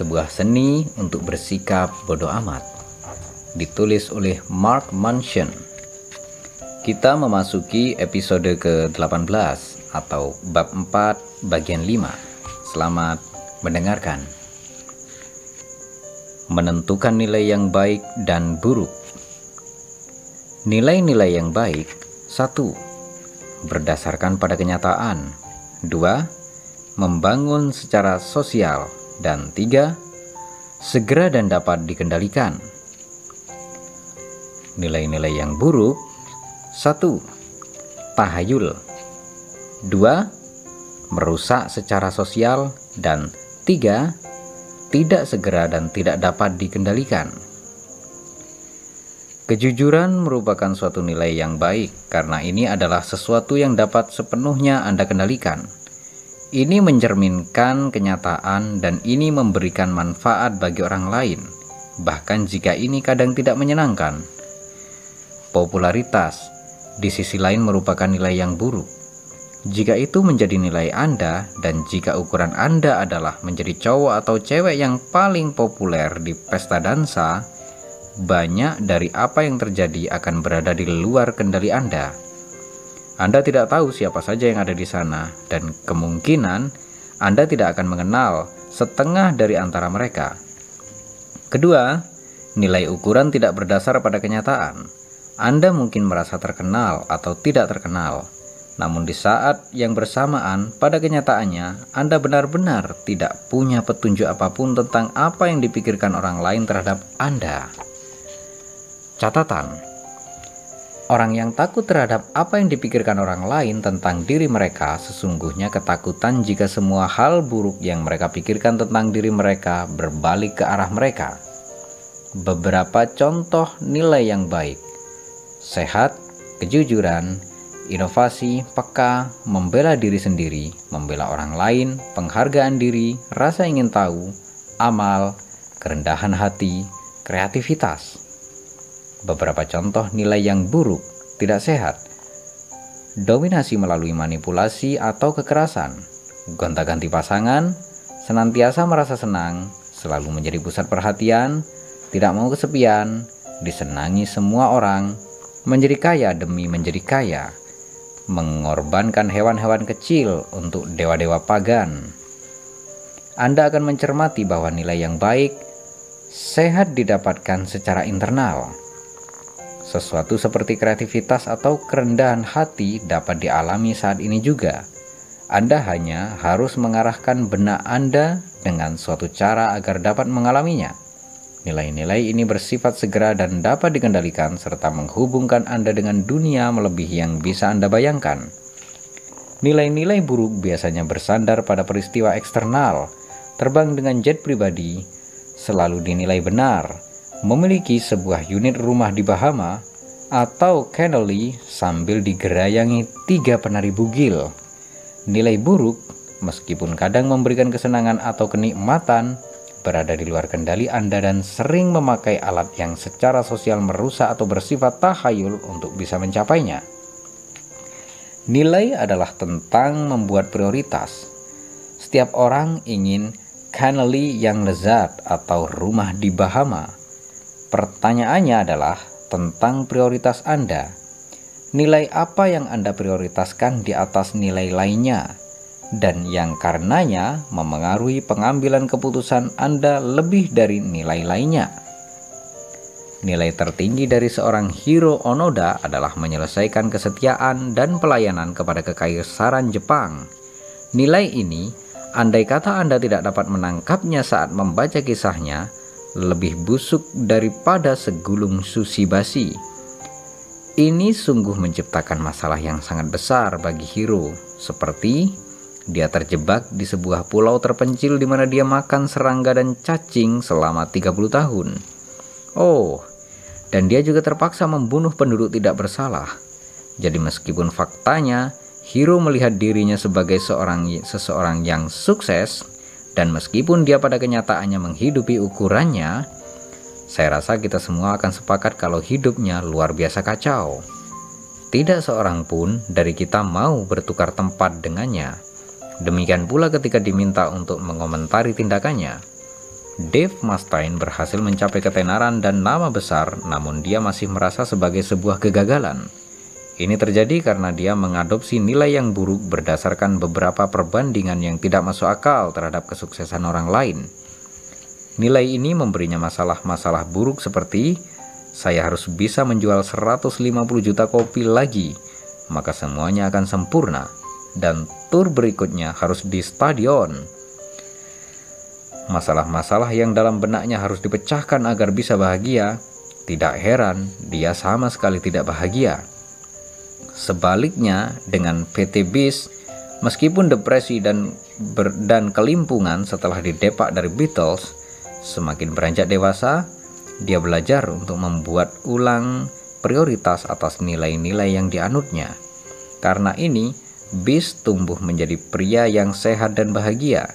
Sebuah Seni untuk Bersikap Bodoh Amat, ditulis oleh Mark Manson. Kita memasuki episode ke-18 atau bab 4 bagian 5. Selamat mendengarkan. Menentukan nilai yang baik dan buruk. Nilai-nilai yang baik: 1. Berdasarkan pada kenyataan. 2. Membangun secara sosial. Dan 3. Segera dan dapat dikendalikan. Nilai-nilai yang buruk: 1. Tahayul. 2. Merusak secara sosial. Dan 3. Tidak segera dan tidak dapat dikendalikan. Kejujuran merupakan suatu nilai yang baik, karena ini adalah sesuatu yang dapat sepenuhnya Anda kendalikan. Ini mencerminkan kenyataan dan ini memberikan manfaat bagi orang lain, bahkan jika ini kadang tidak menyenangkan. Popularitas, di sisi lain, merupakan nilai yang buruk. Jika itu menjadi nilai Anda dan jika ukuran Anda adalah menjadi cowok atau cewek yang paling populer di pesta dansa, banyak dari apa yang terjadi akan berada di luar kendali Anda. Anda tidak tahu siapa saja yang ada di sana, dan kemungkinan Anda tidak akan mengenal setengah dari antara mereka. Kedua, nilai ukuran tidak berdasar pada kenyataan. Anda mungkin merasa terkenal atau tidak terkenal, namun di saat yang bersamaan, pada kenyataannya, Anda benar-benar tidak punya petunjuk apapun tentang apa yang dipikirkan orang lain terhadap Anda. Catatan: orang yang takut terhadap apa yang dipikirkan orang lain tentang diri mereka sesungguhnya ketakutan jika semua hal buruk yang mereka pikirkan tentang diri mereka berbalik ke arah mereka. Beberapa contoh nilai yang baik: sehat, kejujuran, inovasi, peka, membela diri sendiri, membela orang lain, penghargaan diri, rasa ingin tahu, amal, kerendahan hati, kreativitas. Beberapa contoh nilai yang buruk, tidak sehat: dominasi melalui manipulasi atau kekerasan, gonta-ganti pasangan, senantiasa merasa senang, selalu menjadi pusat perhatian, tidak mau kesepian, disenangi semua orang, menjadi kaya demi menjadi kaya, mengorbankan hewan-hewan kecil untuk dewa-dewa pagan. Anda akan mencermati bahwa nilai yang baik, sehat, didapatkan secara internal. Sesuatu seperti kreativitas atau kerendahan hati dapat dialami saat ini juga. Anda hanya harus mengarahkan benak Anda dengan suatu cara agar dapat mengalaminya. Nilai-nilai ini bersifat segera dan dapat dikendalikan, serta menghubungkan Anda dengan dunia melebihi yang bisa Anda bayangkan. Nilai-nilai buruk biasanya bersandar pada peristiwa eksternal: terbang dengan jet pribadi, selalu dinilai benar, memiliki sebuah unit rumah di Bahama, atau cannoli sambil digerayangi 3 penari bugil. Nilai buruk, meskipun kadang memberikan kesenangan atau kenikmatan, berada di luar kendali Anda dan sering memakai alat yang secara sosial merusak atau bersifat tahayul untuk bisa mencapainya. Nilai adalah tentang membuat prioritas. Setiap orang ingin cannoli yang lezat atau rumah di Bahama. Pertanyaannya adalah tentang prioritas Anda. Nilai apa yang Anda prioritaskan di atas nilai lainnya, dan yang karenanya memengaruhi pengambilan keputusan Anda lebih dari nilai lainnya? Nilai tertinggi dari seorang Hiroo Onoda adalah menyelesaikan kesetiaan dan pelayanan kepada Kekaisaran Jepang. Nilai ini, andai kata Anda tidak dapat menangkapnya saat membaca kisahnya, lebih busuk daripada segulung sushi basi. Ini sungguh menciptakan masalah yang sangat besar bagi Hiroo, seperti dia terjebak di sebuah pulau terpencil di mana dia makan serangga dan cacing selama 30 tahun. Oh, dan dia juga terpaksa membunuh penduduk tidak bersalah. Jadi meskipun faktanya Hiroo melihat dirinya sebagai seseorang yang sukses, dan meskipun dia pada kenyataannya menghidupi ukurannya, saya rasa kita semua akan sepakat kalau hidupnya luar biasa kacau. Tidak seorang pun dari kita mau bertukar tempat dengannya. Demikian pula ketika diminta untuk mengomentari tindakannya. Dave Mastain berhasil mencapai ketenaran dan nama besar, namun dia masih merasa sebagai sebuah kegagalan. Ini terjadi karena dia mengadopsi nilai yang buruk berdasarkan beberapa perbandingan yang tidak masuk akal terhadap kesuksesan orang lain. Nilai ini memberinya masalah-masalah buruk seperti, saya harus bisa menjual 150 juta kopi lagi, maka semuanya akan sempurna, dan tur berikutnya harus di stadion. Masalah-masalah yang dalam benaknya harus dipecahkan agar bisa bahagia. Tidak heran, dia sama sekali tidak bahagia. Sebaliknya, dengan Pete Best, meskipun depresi dan kelimpungan setelah didepak dari Beatles, semakin beranjak dewasa, dia belajar untuk membuat ulang prioritas atas nilai-nilai yang dianutnya. Karena ini, Best tumbuh menjadi pria yang sehat dan bahagia,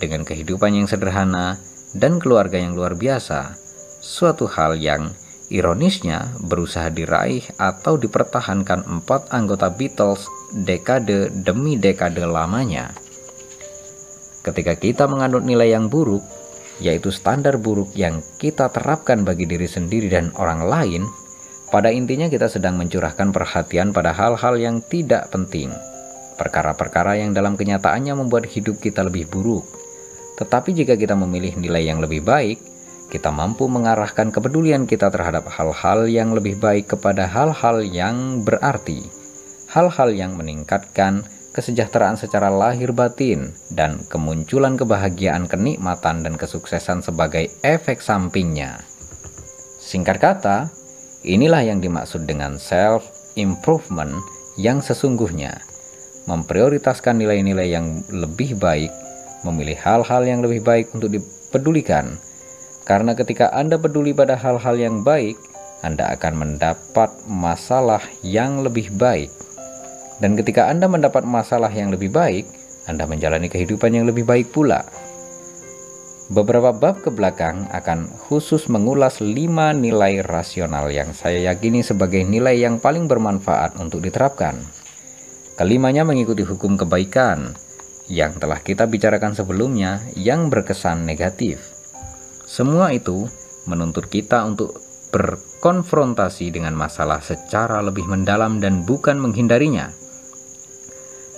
dengan kehidupan yang sederhana dan keluarga yang luar biasa, suatu hal yang ironisnya berusaha diraih atau dipertahankan 4 anggota Beatles dekade demi dekade lamanya. Ketika kita menganut nilai yang buruk, yaitu standar buruk yang kita terapkan bagi diri sendiri dan orang lain, pada intinya kita sedang mencurahkan perhatian pada hal-hal yang tidak penting, perkara-perkara yang dalam kenyataannya membuat hidup kita lebih buruk. Tetapi jika kita memilih nilai yang lebih baik, kita mampu mengarahkan kepedulian kita terhadap hal-hal yang lebih baik kepada hal-hal yang berarti, hal-hal yang meningkatkan kesejahteraan secara lahir batin, dan kemunculan kebahagiaan, kenikmatan, dan kesuksesan sebagai efek sampingnya. Singkat kata, inilah yang dimaksud dengan self-improvement yang sesungguhnya. Memprioritaskan nilai-nilai yang lebih baik, memilih hal-hal yang lebih baik untuk dipedulikan. Karena ketika Anda peduli pada hal-hal yang baik, Anda akan mendapat masalah yang lebih baik. Dan ketika Anda mendapat masalah yang lebih baik, Anda menjalani kehidupan yang lebih baik pula. Beberapa bab ke belakang akan khusus mengulas 5 nilai rasional yang saya yakini sebagai nilai yang paling bermanfaat untuk diterapkan. Kelimanya mengikuti hukum kebaikan yang telah kita bicarakan sebelumnya yang berkesan negatif. Semua itu menuntut kita untuk berkonfrontasi dengan masalah secara lebih mendalam dan bukan menghindarinya.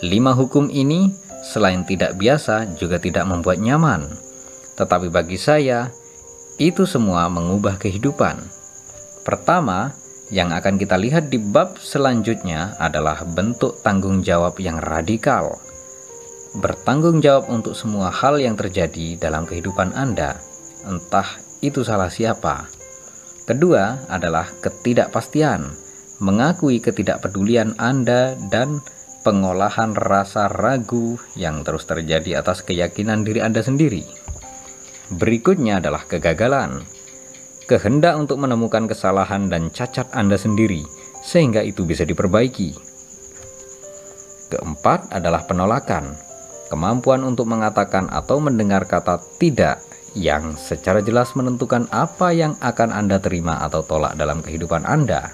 5 hukum ini selain tidak biasa juga tidak membuat nyaman. Tetapi bagi saya, itu semua mengubah kehidupan. Pertama, yang akan kita lihat di bab selanjutnya adalah bentuk tanggung jawab yang radikal. Bertanggung jawab untuk semua hal yang terjadi dalam kehidupan Anda, entah itu salah siapa. Kedua adalah ketidakpastian, mengakui ketidakpedulian Anda dan pengolahan rasa ragu yang terus terjadi atas keyakinan diri Anda sendiri. Berikutnya adalah kegagalan. Kehendak untuk menemukan kesalahan dan cacat Anda sendiri, sehingga itu bisa diperbaiki. Keempat adalah penolakan, kemampuan untuk mengatakan atau mendengar kata tidak, yang secara jelas menentukan apa yang akan Anda terima atau tolak dalam kehidupan Anda.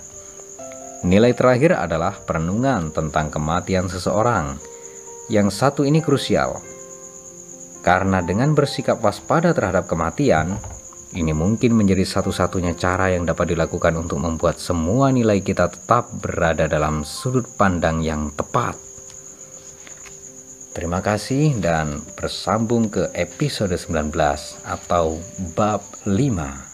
Nilai terakhir adalah perenungan tentang kematian seseorang. Yang satu ini krusial, karena dengan bersikap waspada terhadap kematian, ini mungkin menjadi satu-satunya cara yang dapat dilakukan untuk membuat semua nilai kita tetap berada dalam sudut pandang yang tepat. Terima kasih dan bersambung ke episode 19 atau bab 5.